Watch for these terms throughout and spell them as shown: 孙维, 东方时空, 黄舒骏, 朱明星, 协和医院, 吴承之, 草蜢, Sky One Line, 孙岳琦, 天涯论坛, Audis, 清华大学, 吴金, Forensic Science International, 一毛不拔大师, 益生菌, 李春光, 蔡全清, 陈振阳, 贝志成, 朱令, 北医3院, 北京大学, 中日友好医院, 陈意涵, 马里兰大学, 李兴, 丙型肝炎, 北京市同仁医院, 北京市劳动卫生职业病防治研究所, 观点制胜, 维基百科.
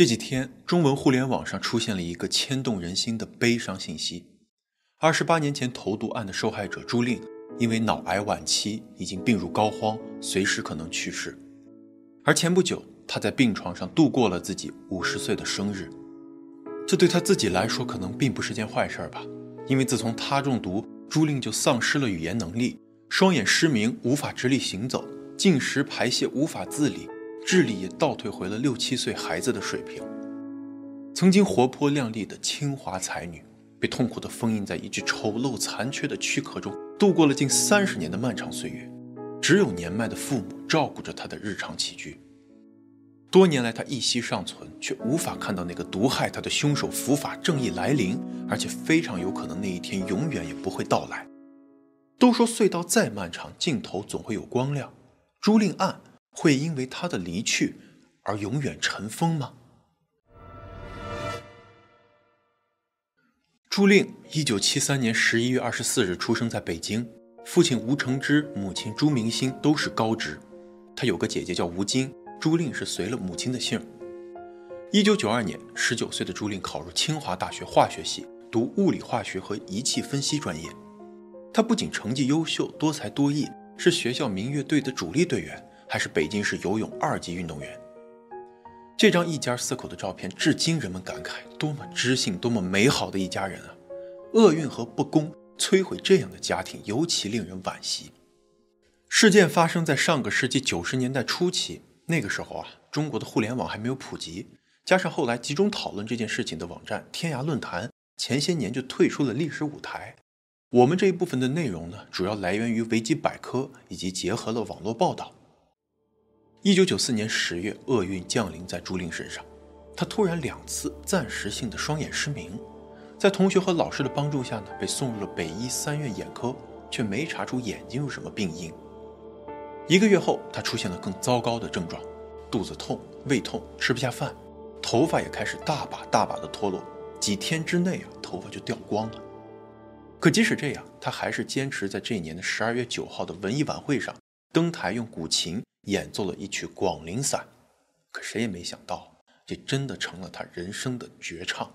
这几天，中文互联网上出现了一个牵动人心的悲伤信息： 28年前投毒案的受害者朱令，因为脑癌晚期已经病入膏肓，随时可能去世。而前不久，他在病床上度过了自己50岁的生日。这对他自己来说可能并不是件坏事吧，因为自从他中毒，朱令就丧失了语言能力，双眼失明，无法直立行走，进食排泄无法自理，智力也倒退回了6、7岁孩子的水平。曾经活泼靓丽的清华才女，被痛苦地封印在一具丑陋残缺的躯壳中，度过了近30年的漫长岁月。只有年迈的父母照顾着她的日常起居。多年来，她一息尚存，却无法看到那个毒害她的凶手伏法正义来临，而且非常有可能那一天永远也不会到来。都说隧道再漫长，尽头总会有光亮。朱令案会因为他的离去而永远尘封吗？朱令1973年11月24日出生在北京，父亲吴承之，母亲朱明星都是高职。他有个姐姐叫吴金，朱令是随了母亲的姓。1992年，19岁的朱令考入清华大学化学系，读物理化学和仪器分析专业。他不仅成绩优秀，多才多艺，是学校民乐队的主力队员，还是北京市游泳2级运动员。这张一家四口的照片，至今人们感慨，多么知性，多么美好的一家人啊！厄运和不公摧毁这样的家庭，尤其令人惋惜。事件发生在上个世纪90年代初期，那个时候啊，中国的互联网还没有普及，加上后来集中讨论这件事情的网站天涯论坛，前些年就退出了历史舞台。我们这一部分的内容呢，主要来源于维基百科，以及结合了网络报道。1994年10月，厄运降临在朱令身上，他突然2次暂时性的双眼失明，在同学和老师的帮助下呢，被送入了北医3院眼科，却没查出眼睛有什么病因。1个月后，他出现了更糟糕的症状，肚子痛、胃痛、吃不下饭，头发也开始大把大把的脱落，几天之内啊，头发就掉光了。可即使这样，他还是坚持在这年的12月9号的文艺晚会上登台，用古琴演奏了一曲《广陵散》。可谁也没想到，这真的成了他人生的绝唱。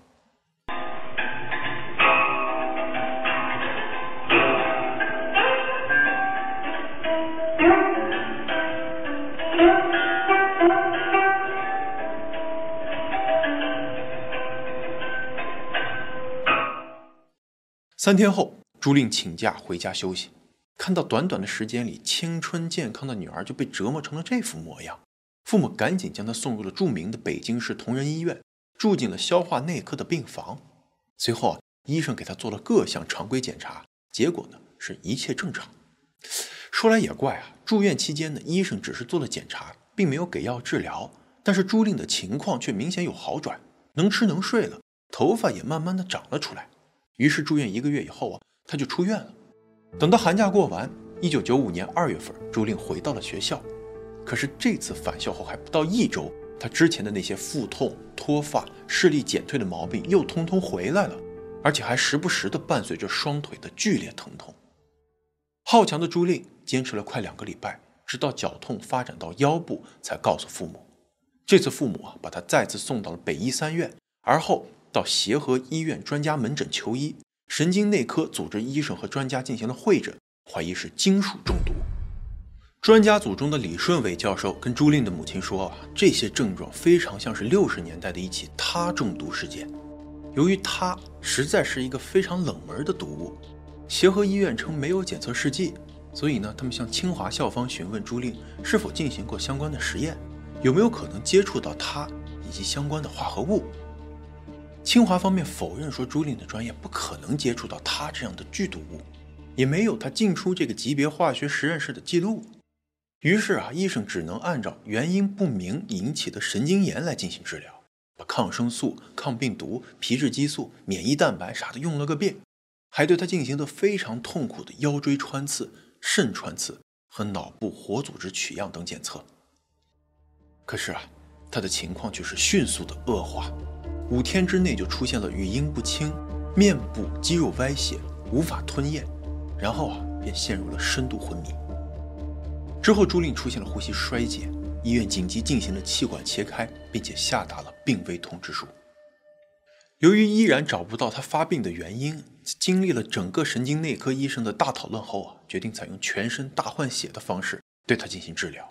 3天后，朱令请假回家休息。看到短短的时间里，青春健康的女儿就被折磨成了这副模样，父母赶紧将她送入了著名的北京市同仁医院，住进了消化内科的病房。随后啊，医生给她做了各项常规检查，结果呢是一切正常。说来也怪啊，住院期间呢，医生只是做了检查，并没有给药治疗，但是朱令的情况却明显有好转，能吃能睡了，头发也慢慢的长了出来。于是住院1个月以后啊，她就出院了。等到寒假过完，1995年2月份，朱令回到了学校。可是这次返校后还不到1周，她之前的那些腹痛、脱发、视力减退的毛病又通通回来了，而且还时不时地伴随着双腿的剧烈疼痛。好强的朱令坚持了快2个礼拜，直到脚痛发展到腰部才告诉父母。这次父母啊，把她再次送到了北医3院，而后到协和医院专家门诊求医。神经内科组织医生和专家进行了会诊，怀疑是金属中毒。专家组中的李顺伟教授跟朱令的母亲说啊，这些症状非常像是60年代的一起铊中毒事件。由于铊实在是一个非常冷门的毒物，协和医院称没有检测试剂，所以呢，他们向清华校方询问朱令是否进行过相关的实验，有没有可能接触到铊以及相关的化合物。清华方面否认说，朱令的专业不可能接触到他这样的剧毒物，也没有他进出这个级别化学实验室的记录。于是啊，医生只能按照原因不明引起的神经炎来进行治疗，把抗生素、抗病毒、皮质激素、免疫蛋白啥的用了个遍，还对他进行了非常痛苦的腰椎穿刺、肾穿刺和脑部活组织取样等检测。可是啊，他的情况却是迅速的恶化。5天之内就出现了语音不清、面部肌肉歪斜、无法吞咽，然后啊便陷入了深度昏迷。之后朱令出现了呼吸衰竭，医院紧急进行了气管切开，并且下达了病危通知书。由于依然找不到他发病的原因，经历了整个神经内科医生的大讨论后决定采用全身大换血的方式对他进行治疗。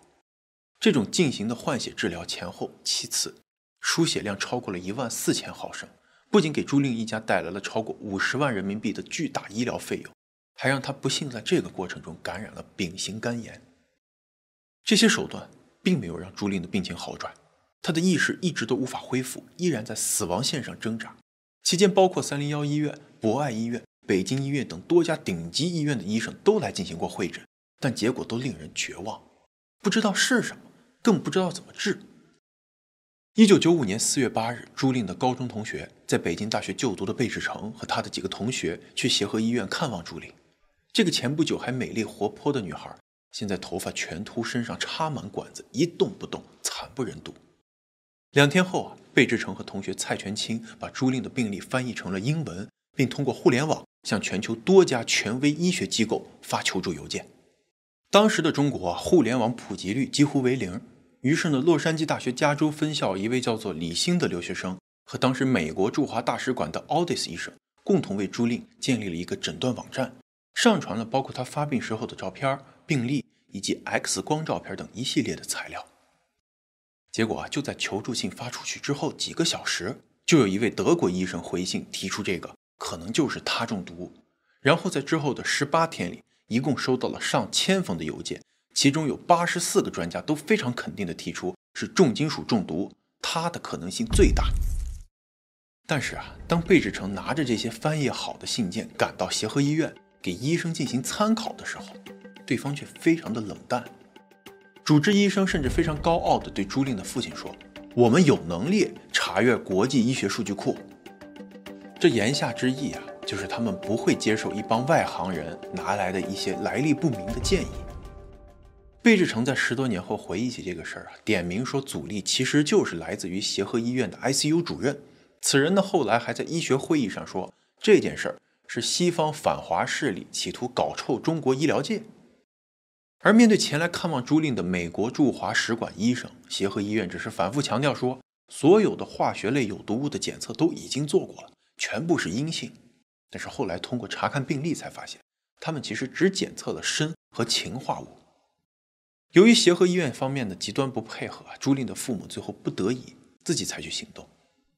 这种进行的换血治疗前后7次，输血量超过了14000毫升，不仅给朱令一家带来了超过50万人民币的巨大医疗费用，还让他不幸在这个过程中感染了丙型肝炎。这些手段并没有让朱令的病情好转，他的意识一直都无法恢复，依然在死亡线上挣扎。期间，包括301医院、博爱医院、北京医院等多家顶级医院的医生都来进行过会诊，但结果都令人绝望，不知道是什么，更不知道怎么治。1995年4月8日，朱令的高中同学在北京大学就读的贝志成和他的几个同学去协和医院看望朱令。这个前不久还美丽活泼的女孩，现在头发全秃，身上插满管子，一动不动，惨不忍睹。2天后贝志成和同学蔡全清把朱令的病例翻译成了英文，并通过互联网向全球多家权威医学机构发求助邮件。当时的中国互联网普及率几乎为零，于是洛杉矶大学加州分校一位叫做李兴的留学生和当时美国驻华大使馆的 Audis 医生共同为朱令建立了一个诊断网站，上传了包括他发病时候的照片、病例以及 X 光照片等一系列的材料。结果就在求助信发出去之后几个小时，就有一位德国医生回信提出这个可能就是他中毒物，然后在之后的18天里，一共收到了上1000封的邮件，其中有84个专家都非常肯定地提出是重金属中毒，他的可能性最大。但是当贝志成拿着这些翻译好的信件赶到协和医院给医生进行参考的时候，对方却非常的冷淡。主治医生甚至非常高傲地对朱令的父亲说：“我们有能力查阅国际医学数据库。”这言下之意就是他们不会接受一帮外行人拿来的一些来历不明的建议。贝志成在10多年后回忆起这个事儿点名说阻力其实就是来自于协和医院的 ICU 主任。此人后来还在医学会议上说，这件事儿是西方反华势力企图搞臭中国医疗界。而面对前来看望朱令的美国驻华使馆医生，协和医院只是反复强调说，所有的化学类有毒物的检测都已经做过了，全部是阴性。但是后来通过查看病例才发现，他们其实只检测了砷和氰化物。由于协和医院方面的极端不配合，朱令的父母最后不得已自己采取行动。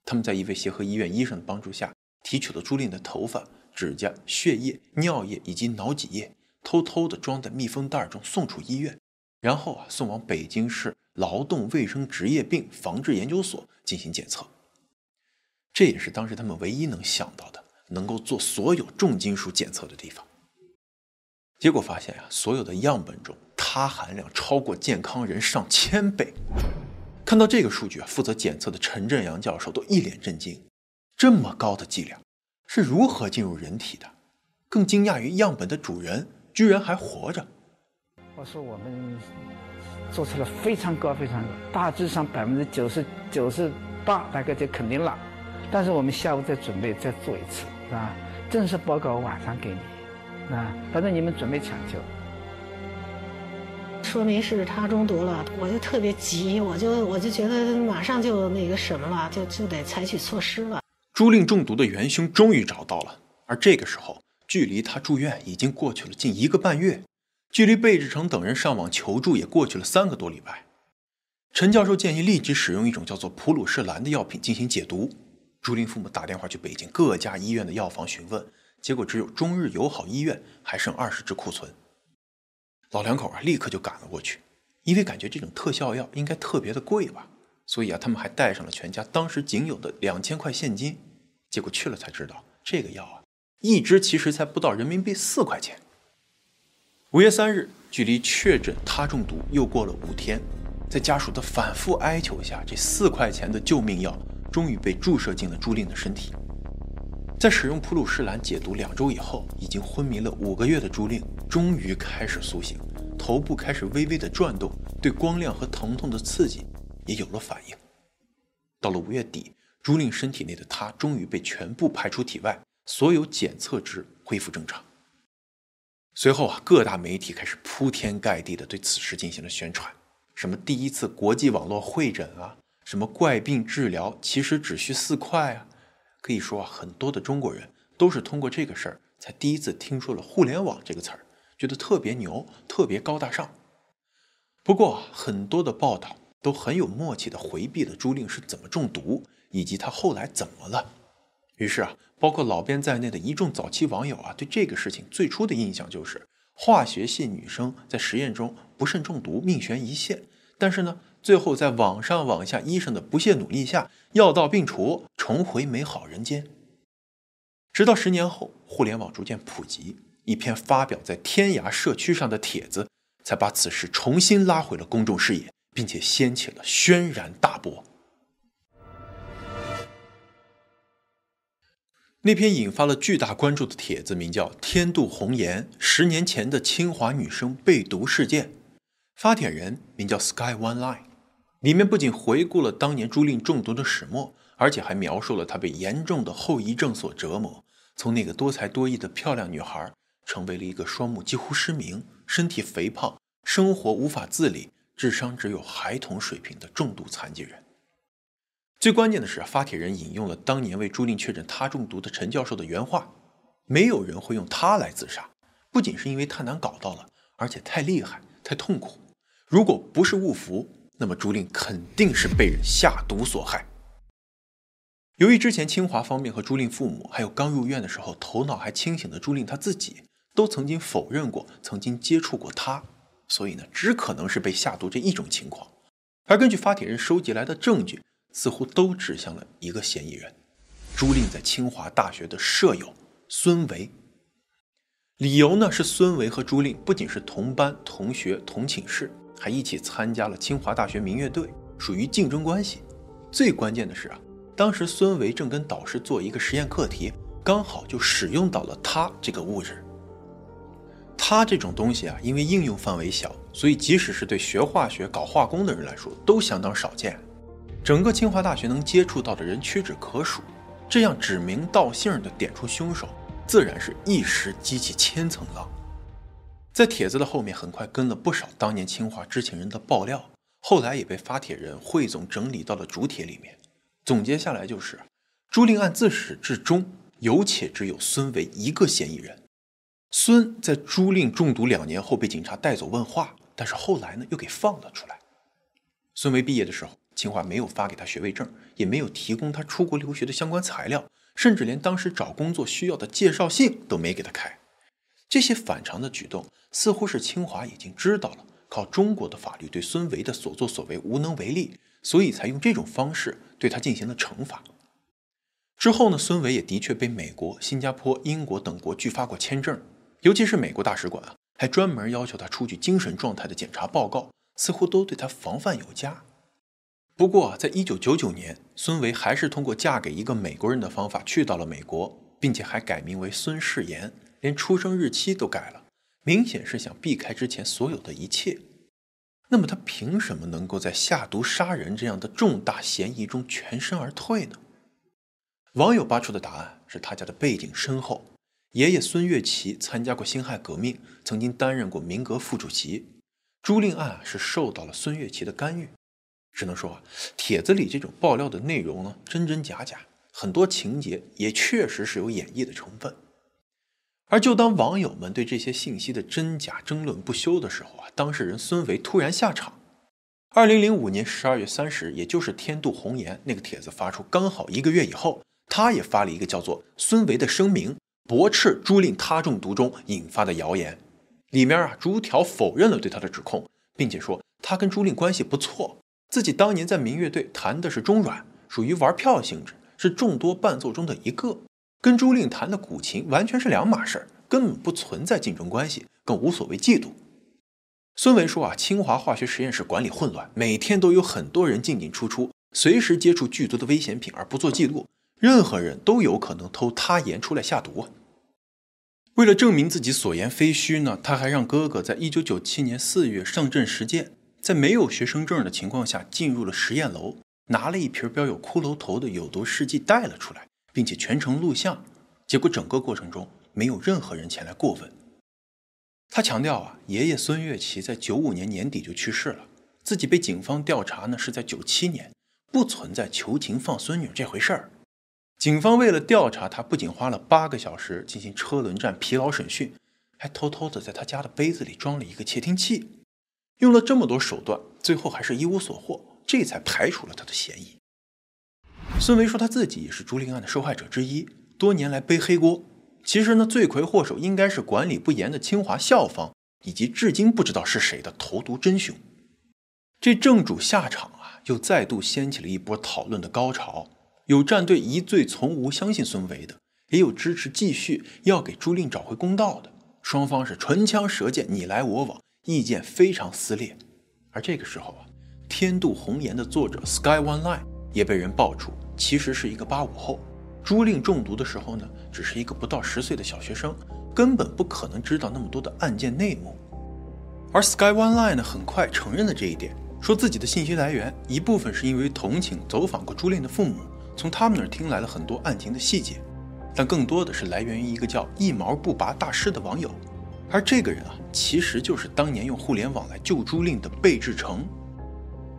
他们在一位协和医院医生的帮助下，提取了朱令的头发、指甲、血液、尿液以及脑脊液，偷偷地装在密封袋中送出医院，然后送往北京市劳动卫生职业病防治研究所进行检测。这也是当时他们唯一能想到的能够做所有重金属检测的地方。结果发现所有的样本中铊含量超过健康人上1000倍。看到这个数据负责检测的陈振阳教授都一脸震惊，这么高的剂量是如何进入人体的？更惊讶于样本的主人居然还活着。我说我们做出了非常高非常高，大致上98%大概就肯定了，但是我们下午再准备再做一次，是吧？正式报告我晚上给你，反正你们准备抢救。说明是他中毒了，我就特别急，我就觉得马上就那个什么了，就得采取措施了。朱令中毒的元凶终于找到了，而这个时候，距离他住院已经过去了近1个半月，距离贝志成等人上网求助也过去了3个多礼拜。陈教授建议立即使用一种叫做普鲁士蓝的药品进行解毒。朱令父母打电话去北京各家医院的药房询问，结果只有中日友好医院还剩20支库存。老两口立刻就赶了过去，因为感觉这种特效药应该特别的贵吧，所以他们还带上了全家当时仅有的2000块现金。结果去了才知道，这个药一支其实才不到人民币4块钱。5月3日，距离确诊他中毒又过了5天，在家属的反复哀求下，这4块钱的救命药终于被注射进了朱令的身体。在使用普鲁士蓝解毒2周以后，已经昏迷了5个月的朱令终于开始苏醒，头部开始微微的转动，对光亮和疼痛的刺激也有了反应。到了5月底，朱令身体内的他终于被全部排出体外，所有检测值恢复正常。随后各大媒体开始铺天盖地地对此事进行了宣传，什么第一次国际网络会诊啊，什么怪病治疗，其实只需4块啊。可以说啊，很多的中国人都是通过这个事儿才第一次听说了互联网这个词儿，觉得特别牛，特别高大上。不过啊，很多的报道都很有默契地回避了朱令是怎么中毒，以及他后来怎么了。于是啊，包括老边在内的一众早期网友啊，对这个事情最初的印象就是化学系女生在实验中不慎中毒，命悬一线。但是呢，最后在网上网下医生的不懈努力下，药到病除，重回美好人间。直到10年后，互联网逐渐普及，一篇发表在天涯社区上的帖子，才把此事重新拉回了公众视野，并且掀起了轩然大波。那篇引发了巨大关注的帖子名叫《天妒红颜：10年前的清华女生被毒事件》，发帖人名叫 Sky One Line。 里面不仅回顾了当年朱令中毒的始末，而且还描述了她被严重的后遗症所折磨，从那个多才多艺的漂亮女孩成为了一个双目几乎失明、身体肥胖、生活无法自理、智商只有孩童水平的重度残疾人。最关键的是，发帖人引用了当年为朱令确诊他中毒的陈教授的原话：没有人会用他来自杀，不仅是因为太难搞到了，而且太厉害、太痛苦。如果不是误服，那么朱令肯定是被人下毒所害。由于之前清华方面和朱令父母，还有刚入院的时候头脑还清醒的朱令他自己，都曾经否认过曾经接触过他，所以呢，只可能是被下毒这一种情况。而根据发帖人收集来的证据，似乎都指向了一个嫌疑人，朱令在清华大学的舍友孙维。理由呢，是孙维和朱令不仅是同班同学同寝室，还一起参加了清华大学民乐队，属于竞争关系。最关键的是啊，当时孙维正跟导师做一个实验课题，刚好就使用到了他这个物质。他这种东西啊，因为应用范围小，所以即使是对学化学搞化工的人来说都相当少见。整个清华大学能接触到的人屈指可数，这样指名道姓的点出凶手，自然是一石激起千层浪。在帖子的后面，很快跟了不少当年清华知情人的爆料，后来也被发帖人汇总整理到了主帖里面。总结下来就是，朱令案自始至终，有且只有孙为一个嫌疑人。孙在朱令中毒2年后被警察带走问话，但是后来呢，又给放了出来。孙为毕业的时候，清华没有发给他学位证，也没有提供他出国留学的相关材料，甚至连当时找工作需要的介绍信都没给他开。这些反常的举动，似乎是清华已经知道了，靠中国的法律对孙维的所作所为无能为力，所以才用这种方式对他进行了惩罚。之后呢，孙维也的确被美国、新加坡、英国等国拒发过签证，尤其是美国大使馆啊，还专门要求他出具精神状态的检查报告，似乎都对他防范有加。不过，在1999年，孙维还是通过嫁给一个美国人的方法去到了美国，并且还改名为孙世妍，连出生日期都改了，明显是想避开之前所有的一切。那么他凭什么能够在下毒杀人这样的重大嫌疑中全身而退呢？网友扒出的答案是他家的背景深厚，爷爷孙岳琦参加过辛亥革命，曾经担任过民革副主席。朱令案是受到了孙岳琦的干预。只能说啊，帖子里这种爆料的内容呢，真真假假，很多情节也确实是有演绎的成分。而就当网友们对这些信息的真假争论不休的时候啊，当事人孙维突然下场。2005年12月30日，也就是《天妒红颜》那个帖子发出刚好1个月以后，他也发了一个叫做《孙维的声明》，驳斥朱令他中毒中引发的谣言。里面啊，逐条否认了对他的指控，并且说他跟朱令关系不错。自己当年在民乐队弹的是中阮，属于玩票性质，是众多伴奏中的一个，跟朱令弹的古琴完全是2码事，根本不存在竞争关系，更无所谓嫉妒。孙维说啊，清华化学实验室管理混乱，每天都有很多人进进出出，随时接触巨多的危险品而不做记录，任何人都有可能偷他盐出来下毒啊。为了证明自己所言非虚呢，他还让哥哥在1997年4月上阵实践。在没有学生证的情况下进入了实验楼，拿了一瓶标有骷髅头的有毒试剂带了出来，并且全程录像，结果整个过程中没有任何人前来过问。他强调啊，爷爷孙岳琦在95年年底就去世了，自己被警方调查呢是在97年，不存在求情放孙女这回事儿。警方为了调查他，不仅花了8个小时进行车轮战疲劳审讯，还偷偷的在他家的杯子里装了一个窃听器。用了这么多手段，最后还是一无所获，这才排除了他的嫌疑。孙维说他自己也是朱令案的受害者之一，多年来背黑锅。其实呢，罪魁祸首应该是管理不严的清华校方，以及至今不知道是谁的投毒真凶。这正主下场啊，又再度掀起了一波讨论的高潮。有站队一罪从无相信孙维的，也有支持继续要给朱令找回公道的，双方是唇枪舌剑，你来我往，意见非常撕裂。而这个时候啊，天妒红颜的作者 Sky One Line 也被人爆出其实是一个85后，朱令中毒的时候呢，只是一个不到10岁的小学生，根本不可能知道那么多的案件内幕。而 Sky One Line 呢，很快承认了这一点，说自己的信息来源一部分是因为同情走访过朱令的父母，从他们那儿听来了很多案情的细节，但更多的是来源于一个叫一毛不拔大师的网友。而这个人啊，其实就是当年用互联网来救朱令的贝志成。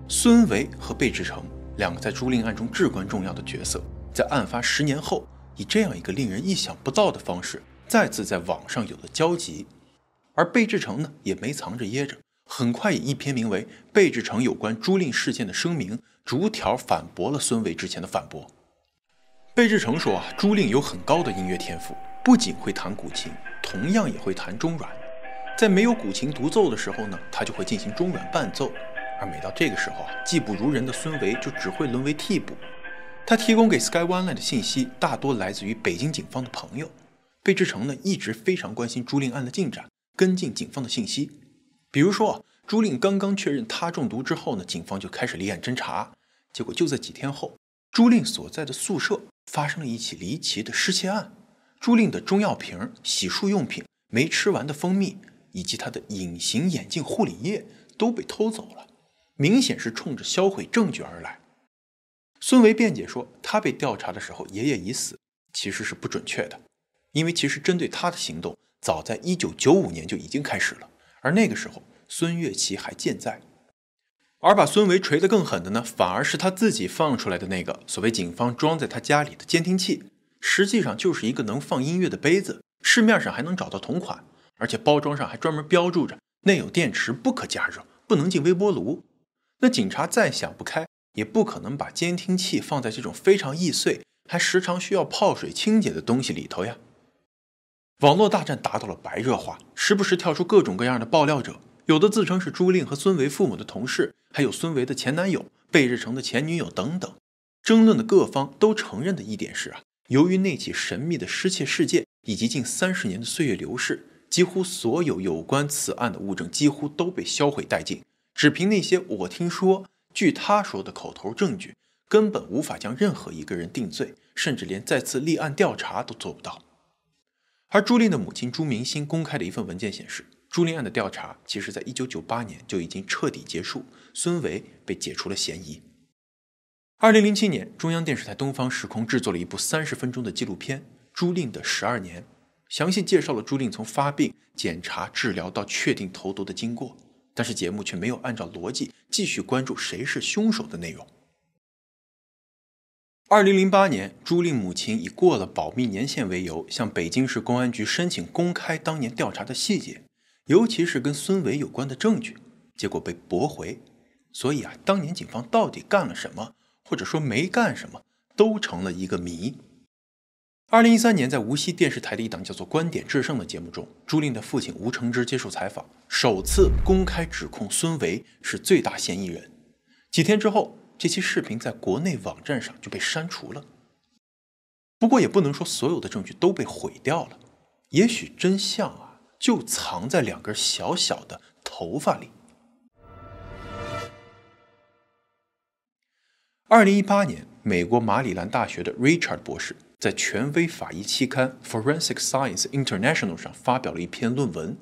孙维和贝志成两个在朱令案中至关重要的角色，在案发10年后，以这样一个令人意想不到的方式再次在网上有了交集。而贝志成呢，也没藏着掖着，很快以一篇名为《贝志成有关朱令事件的声明》逐条反驳了孙维之前的反驳。贝志成说啊，朱令有很高的音乐天赋，不仅会弹古琴，同样也会弹中阮。在没有古琴独奏的时候呢，他就会进行中阮伴奏。而每到这个时候啊，技不如人的孙维就只会沦为替补。他提供给 Sky One Line 的信息大多来自于北京警方的朋友。贝志成呢，一直非常关心朱令案的进展，跟进警方的信息。比如说啊，朱令刚刚确认他中毒之后呢，警方就开始立案侦查。结果就在几天后，朱令所在的宿舍发生了一起离奇的失窃案。朱令的中药瓶、洗漱用品、没吃完的蜂蜜，以及他的隐形眼镜护理液都被偷走了。明显是冲着销毁证据而来。孙维辩解说，他被调查的时候爷爷已死，其实是不准确的，因为其实针对他的行动早在1995年就已经开始了，而那个时候孙岳琦还健在。而把孙维锤得更狠的呢，反而是他自己放出来的那个所谓警方装在他家里的监听器，实际上就是一个能放音乐的杯子，市面上还能找到同款，而且包装上还专门标注着内有电池，不可加热，不能进微波炉。那警察再想不开，也不可能把监听器放在这种非常易碎，还时常需要泡水清洁的东西里头呀。网络大战达到了白热化，时不时跳出各种各样的爆料者，有的自称是朱令和孙维父母的同事，还有孙维的前男友、贝志成的前女友等等。争论的各方都承认的一点是啊，由于那起神秘的失窃事件以及近30年的岁月流逝，几乎所有有关此案的物证几乎都被销毁殆尽。只凭那些我听说、据他说的口头证据，根本无法将任何一个人定罪，甚至连再次立案调查都做不到。而朱令的母亲朱明心公开的一份文件显示，朱令案的调查其实在1998年就已经彻底结束，孙维被解除了嫌疑。2007年，中央电视台东方时空制作了一部30分钟的纪录片《朱令的12年》，详细介绍了朱令从发病、检查、治疗到确定投毒的经过。但是节目却没有按照逻辑继续关注谁是凶手的内容。2008年，朱令母亲以过了保密年限为由，向北京市公安局申请公开当年调查的细节，尤其是跟孙维有关的证据，结果被驳回。所以啊，当年警方到底干了什么，或者说没干什么，都成了一个谜。2013年，在无锡电视台的一档叫做《观点制胜》的节目中，朱令的父亲吴承之接受采访，首次公开指控孙维是最大嫌疑人。几天之后，这期视频在国内网站上就被删除了。不过也不能说所有的证据都被毁掉了，也许真相啊，就藏在2根小小的头发里。2018年，美国马里兰大学的 Richard 博士在权威法医期刊 Forensic Science International 上发表了一篇论文，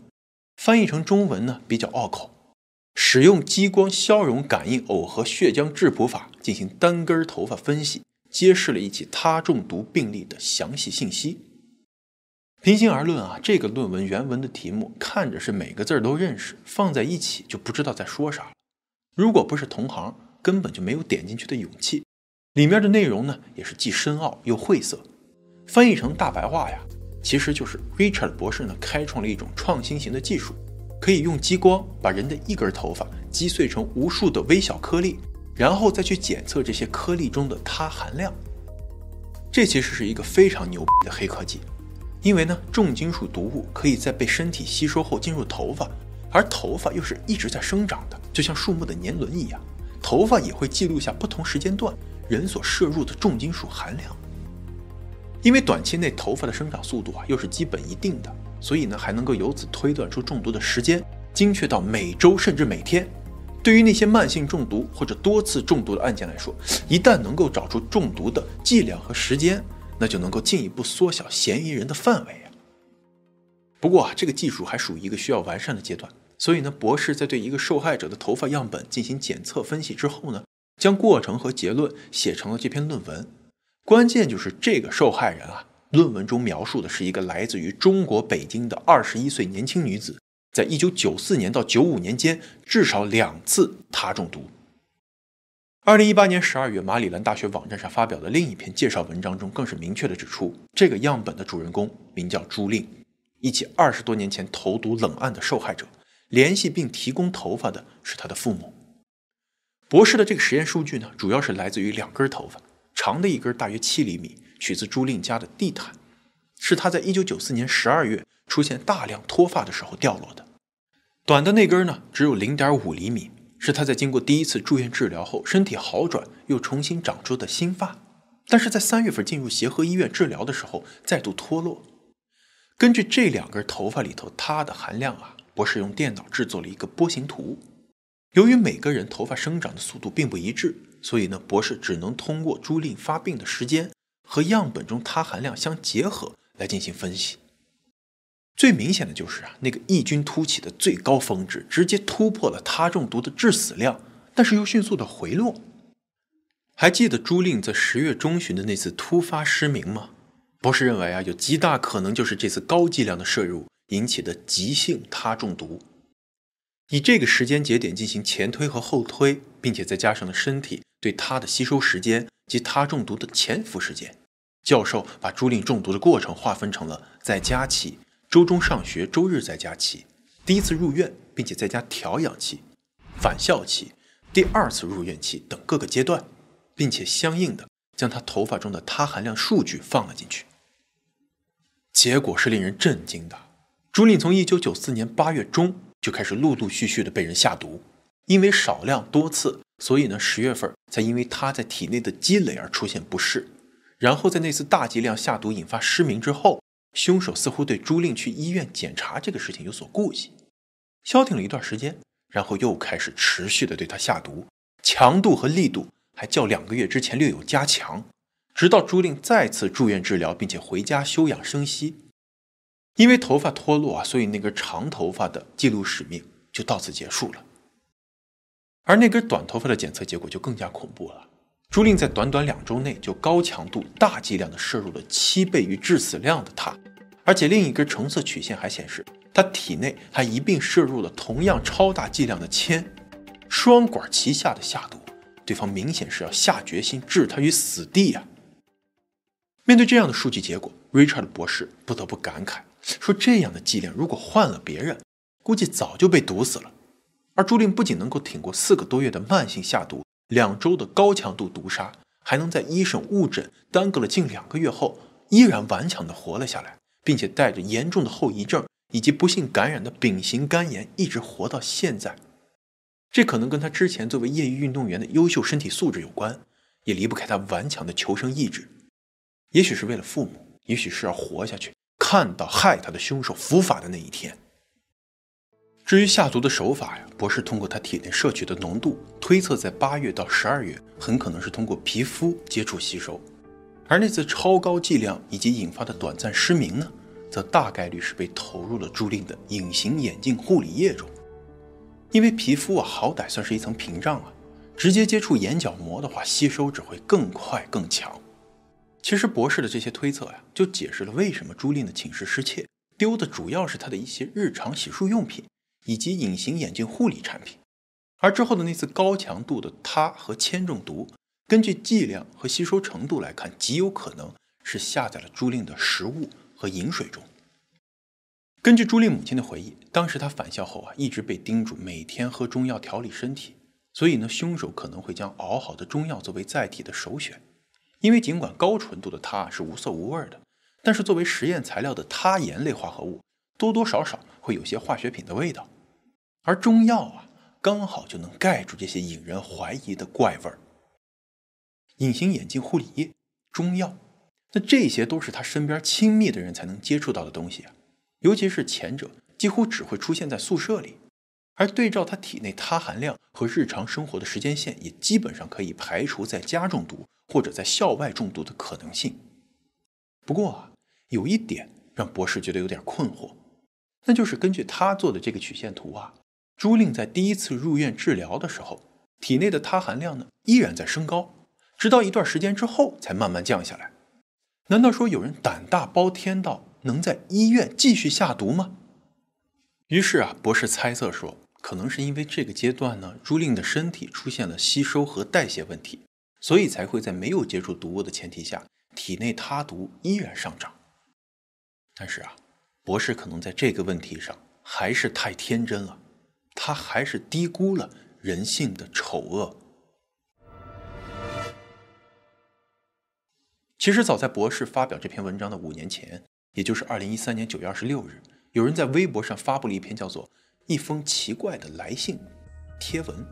翻译成中文呢比较拗口，使用激光消融感应耦合血浆质谱法进行单根头发分析，揭示了一起他中毒病例的详细信息。平心而论啊，这个论文原文的题目看着是每个字都认识，放在一起就不知道在说啥了。如果不是同行，根本就没有点进去的勇气。里面的内容呢，也是既深奥又晦涩。翻译成大白话呀，其实就是 Richard 博士呢开创了一种创新型的技术，可以用激光把人的一根头发击碎成无数的微小颗粒，然后再去检测这些颗粒中的铊含量。这其实是一个非常牛逼的黑科技，因为呢，重金属毒物可以在被身体吸收后进入头发，而头发又是一直在生长的，就像树木的年轮一样，头发也会记录下不同时间段人所摄入的重金属含量。因为短期内头发的生长速度又是基本一定的，所以呢，还能够由此推断出中毒的时间，精确到每周甚至每天。对于那些慢性中毒或者多次中毒的案件来说，一旦能够找出中毒的剂量和时间，那就能够进一步缩小嫌疑人的范围。不过，这个技术还属于一个需要完善的阶段，所以呢，博士在对一个受害者的头发样本进行检测分析之后呢，将过程和结论写成了这篇论文。关键就是这个受害人，论文中描述的是一个来自于中国北京的21岁年轻女子，在1994年到95年间至少2次铊中毒。2018年12月，马里兰大学网站上发表的另一篇介绍文章中更是明确地指出，这个样本的主人公名叫朱令，一起20多年前投毒冷案的受害者，联系并提供头发的是他的父母。博士的这个实验数据呢，主要是来自于2根头发，长的一根大约7厘米，取自朱令家的地毯，是他在1994年12月出现大量脱发的时候掉落的。短的那根呢，只有 0.5 厘米，是他在经过第一次住院治疗后身体好转又重新长出的新发，但是在3月份进入协和医院治疗的时候再度脱落。根据这2根头发里头铊的含量，博士用电脑制作了一个波形图。由于每个人头发生长的速度并不一致，所以呢，博士只能通过朱令发病的时间和样本中铊含量相结合来进行分析。最明显的就是，那个异军突起的最高峰值直接突破了铊中毒的致死量，但是又迅速的回落。还记得朱令在10月中旬的那次突发失明吗？博士认为，有极大可能就是这次高剂量的摄入引起的急性铊中毒。以这个时间节点进行前推和后推，并且再加上了身体对铊的吸收时间及铊中毒的潜伏时间，教授把朱令中毒的过程划分成了在家期、周中上学、周日在家期、第一次入院并且在家调养期、返校期、第2次入院期等各个阶段，并且相应的将他头发中的铊含量数据放了进去。结果是令人震惊的，朱令从1994年8月中就开始陆陆续续的被人下毒，因为少量多次，所以呢10月份才因为他在体内的积累而出现不适，然后在那次大剂量下毒引发失明之后，凶手似乎对朱令去医院检查这个事情有所顾忌，消停了一段时间，然后又开始持续的对他下毒，强度和力度还较2个月之前略有加强，直到朱令再次住院治疗并且回家休养生息。因为头发脱落，所以那根长头发的记录使命就到此结束了。而那根短头发的检测结果就更加恐怖了，朱令在短短2周内就高强度大剂量的摄入了7倍于致死量的铊，而且另一根橙色曲线还显示他体内还一并摄入了同样超大剂量的铅，双管齐下的下毒，对方明显是要下决心置他于死地。面对这样的数据结果， Richard 博士不得不感慨说，这样的剂量如果换了别人，估计早就被毒死了。而朱令不仅能够挺过4个多月的慢性下毒、2周的高强度毒杀，还能在医生误诊耽搁了近2个月后依然顽强地活了下来，并且带着严重的后遗症以及不幸感染的丙型肝炎一直活到现在。这可能跟他之前作为业余运动员的优秀身体素质有关，也离不开他顽强的求生意志。也许是为了父母，也许是要活下去，看到害他的凶手伏法的那一天。至于下毒的手法，博士通过他体内摄取的浓度推测，在8月到12月很可能是通过皮肤接触吸收，而那次超高剂量以及引发的短暂失明呢，则大概率是被投入了朱令的隐形眼镜护理液中。因为皮肤好歹算是一层屏障，直接接触眼角膜的话，吸收只会更快更强。其实博士的这些推测，就解释了为什么朱令的寝室失窃，丢的主要是他的一些日常洗漱用品以及隐形眼镜护理产品。而之后的那次高强度的铊和铅中毒，根据剂量和吸收程度来看，极有可能是下在了朱令的食物和饮水中。根据朱令母亲的回忆，当时她返校后一直被叮嘱每天喝中药调理身体，所以呢，凶手可能会将熬好的中药作为载体的首选。因为尽管高纯度的铊是无色无味的，但是作为实验材料的铊盐类化合物多多少少会有些化学品的味道，而中药刚好就能盖住这些引人怀疑的怪味儿。隐形眼镜、护理液、中药，那这些都是他身边亲密的人才能接触到的东西，尤其是前者几乎只会出现在宿舍里。而对照他体内铊含量和日常生活的时间线，也基本上可以排除在家中毒或者在校外中毒的可能性。不过有一点让博士觉得有点困惑，那就是根据他做的这个曲线图朱令在第一次入院治疗的时候，体内的铊含量呢依然在升高，直到一段时间之后才慢慢降下来。难道说有人胆大包天到能在医院继续下毒吗？于是博士猜测说，可能是因为这个阶段呢，朱令的身体出现了吸收和代谢问题，所以才会在没有接触毒物的前提下，体内铊毒依然上涨。但是博士可能在这个问题上还是太天真了，他还是低估了人性的丑恶。其实早在博士发表这篇文章的5年前，也就是2013年9月26日，有人在微博上发布了一篇叫做《一封奇怪的来信》贴文，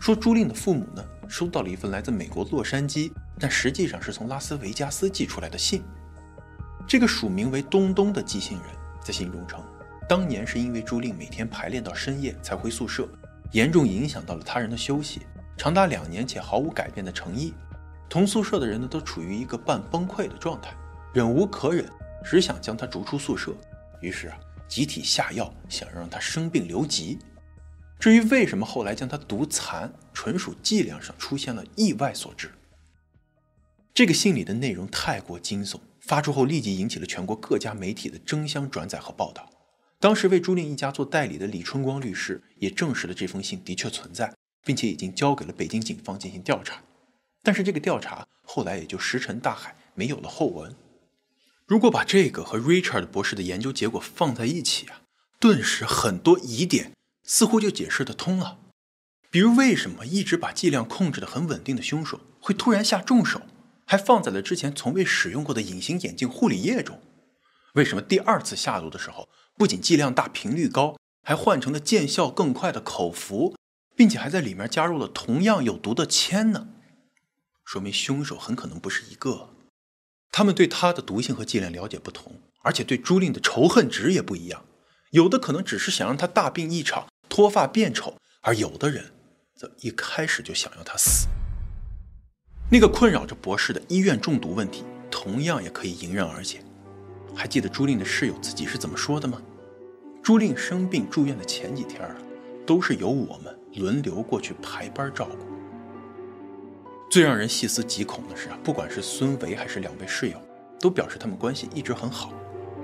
说朱令的父母呢收到了一份来自美国洛杉矶，但实际上是从拉斯维加斯寄出来的信。这个署名为东东的寄信人在信中称，当年是因为朱令每天排练到深夜才回宿舍，严重影响到了他人的休息，长达2年且毫无改变的诚意。同宿舍的人呢都处于一个半崩溃的状态，忍无可忍，只想将他逐出宿舍。于是集体下药，想让他生病留级。至于为什么后来将他毒残，纯属剂量上出现了意外所致。这个信里的内容太过惊悚，发出后立即引起了全国各家媒体的争相转载和报道。当时为朱令一家做代理的李春光律师也证实了这封信的确存在，并且已经交给了北京警方进行调查。但是这个调查后来也就石沉大海，没有了后文。如果把这个和 Richard 博士的研究结果放在一起顿时很多疑点似乎就解释得通了。比如为什么一直把剂量控制得很稳定的凶手会突然下重手，还放在了之前从未使用过的隐形眼镜护理液中？为什么第二次下毒的时候不仅剂量大频率高，还换成了见效更快的口服，并且还在里面加入了同样有毒的铅呢？说明凶手很可能不是一个。他们对他的毒性和剂量了解不同，而且对朱令的仇恨值也不一样。有的可能只是想让他大病一场，脱发变丑，而有的人则一开始就想要他死。那个困扰着博士的医院中毒问题，同样也可以迎刃而解。还记得朱令的室友自己是怎么说的吗？朱令生病住院的前几天都是由我们轮流过去排班照顾。最让人细思极恐的是不管是孙维还是2位室友，都表示他们关系一直很好，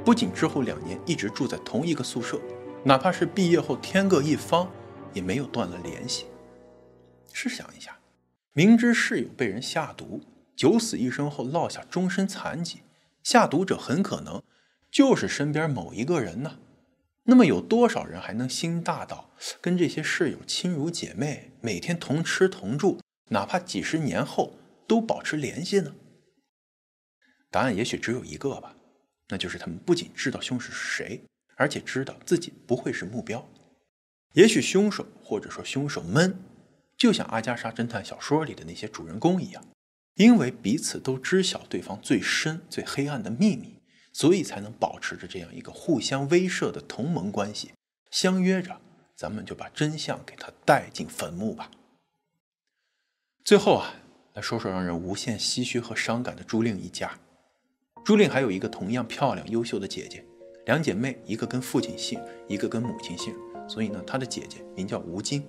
不仅之后2年一直住在同一个宿舍，哪怕是毕业后天各一方，也没有断了联系。试想一下，明知室友被人下毒，九死一生后落下终身残疾，下毒者很可能就是身边某一个人那么有多少人还能心大到跟这些室友亲如姐妹，每天同吃同住，哪怕几十年后都保持联系呢？答案也许只有一个吧，那就是他们不仅知道凶手是谁，而且知道自己不会是目标。也许凶手或者说凶手们就像阿加莎侦探小说里的那些主人公一样，因为彼此都知晓对方最深最黑暗的秘密，所以才能保持着这样一个互相威慑的同盟关系，相约着咱们就把真相给它带进坟墓吧。最后来说说让人无限唏嘘和伤感的朱令一家。朱令还有一个同样漂亮优秀的姐姐，2姐妹，一个跟父亲姓，一个跟母亲姓，所以呢，她的姐姐名叫吴晶。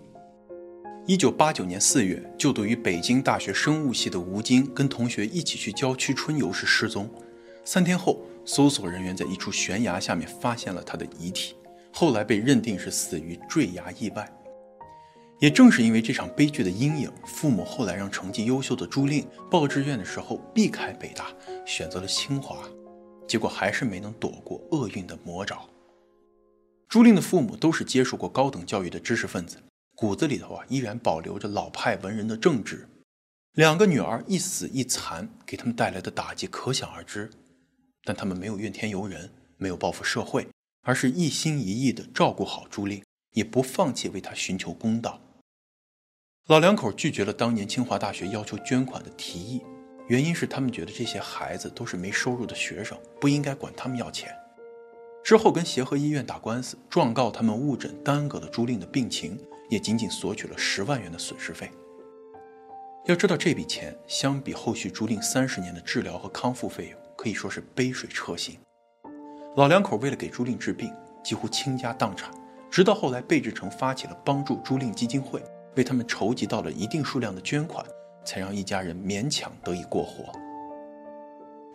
1989年4月，就读于北京大学生物系的吴晶跟同学一起去郊区春游时失踪，3天后搜索人员在一处悬崖下面发现了她的遗体，后来被认定是死于坠崖意外。也正是因为这场悲剧的阴影，父母后来让成绩优秀的朱令报志愿的时候避开北大，选择了清华，结果还是没能躲过厄运的魔爪。朱令的父母都是接受过高等教育的知识分子，骨子里头依然保留着老派文人的正直。两个女儿一死一残，给他们带来的打击可想而知，但他们没有怨天尤人，没有报复社会，而是一心一意地照顾好朱令，也不放弃为他寻求公道。老两口拒绝了当年清华大学要求捐款的提议，原因是他们觉得这些孩子都是没收入的学生，不应该管他们要钱。之后跟协和医院打官司，状告他们误诊耽搁了朱令的病情，也仅仅索取了10万元的损失费。要知道这笔钱相比后续朱令30年的治疗和康复费用，可以说是杯水车薪。老两口为了给朱令治病，几乎倾家荡产，直到后来贝志诚发起了帮助朱令基金会，为他们筹集到了一定数量的捐款，才让一家人勉强得以过活。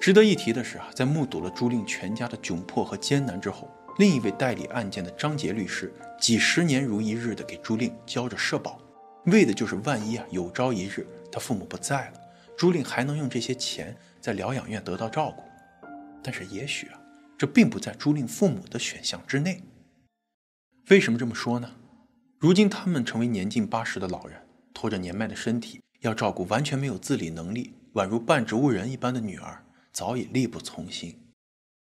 值得一提的是，在目睹了朱令全家的窘迫和艰难之后，另一位代理案件的张杰律师几十年如一日地给朱令交着社保，为的就是万一有朝一日他父母不在了，朱令还能用这些钱在疗养院得到照顾。但是也许这并不在朱令父母的选项之内。为什么这么说呢？如今他们成为年近80的老人，拖着年迈的身体，要照顾完全没有自理能力、宛如半植物人一般的女儿，早已力不从心。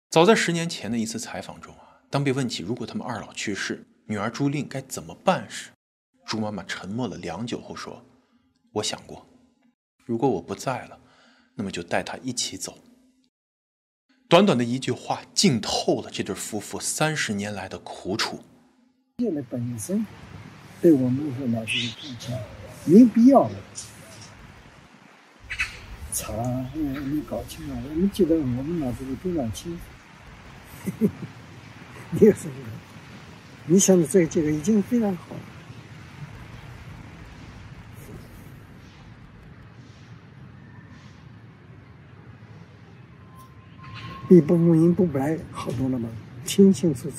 早在10年前的一次采访中，当被问起如果他们二老去世，女儿朱令该怎么办时，朱妈妈沉默了良久后说：“我想过，如果我不在了，那么就带她一起走。”短短的一句话，浸透了这对夫妇30年来的苦楚。病的本身对我们父母来说是不强，没必要了。查没搞清楚，我们觉得我们脑子里都蛮清楚。你有什么？你想的这个已经非常好了。你不录音不白好多了吗？清清楚楚。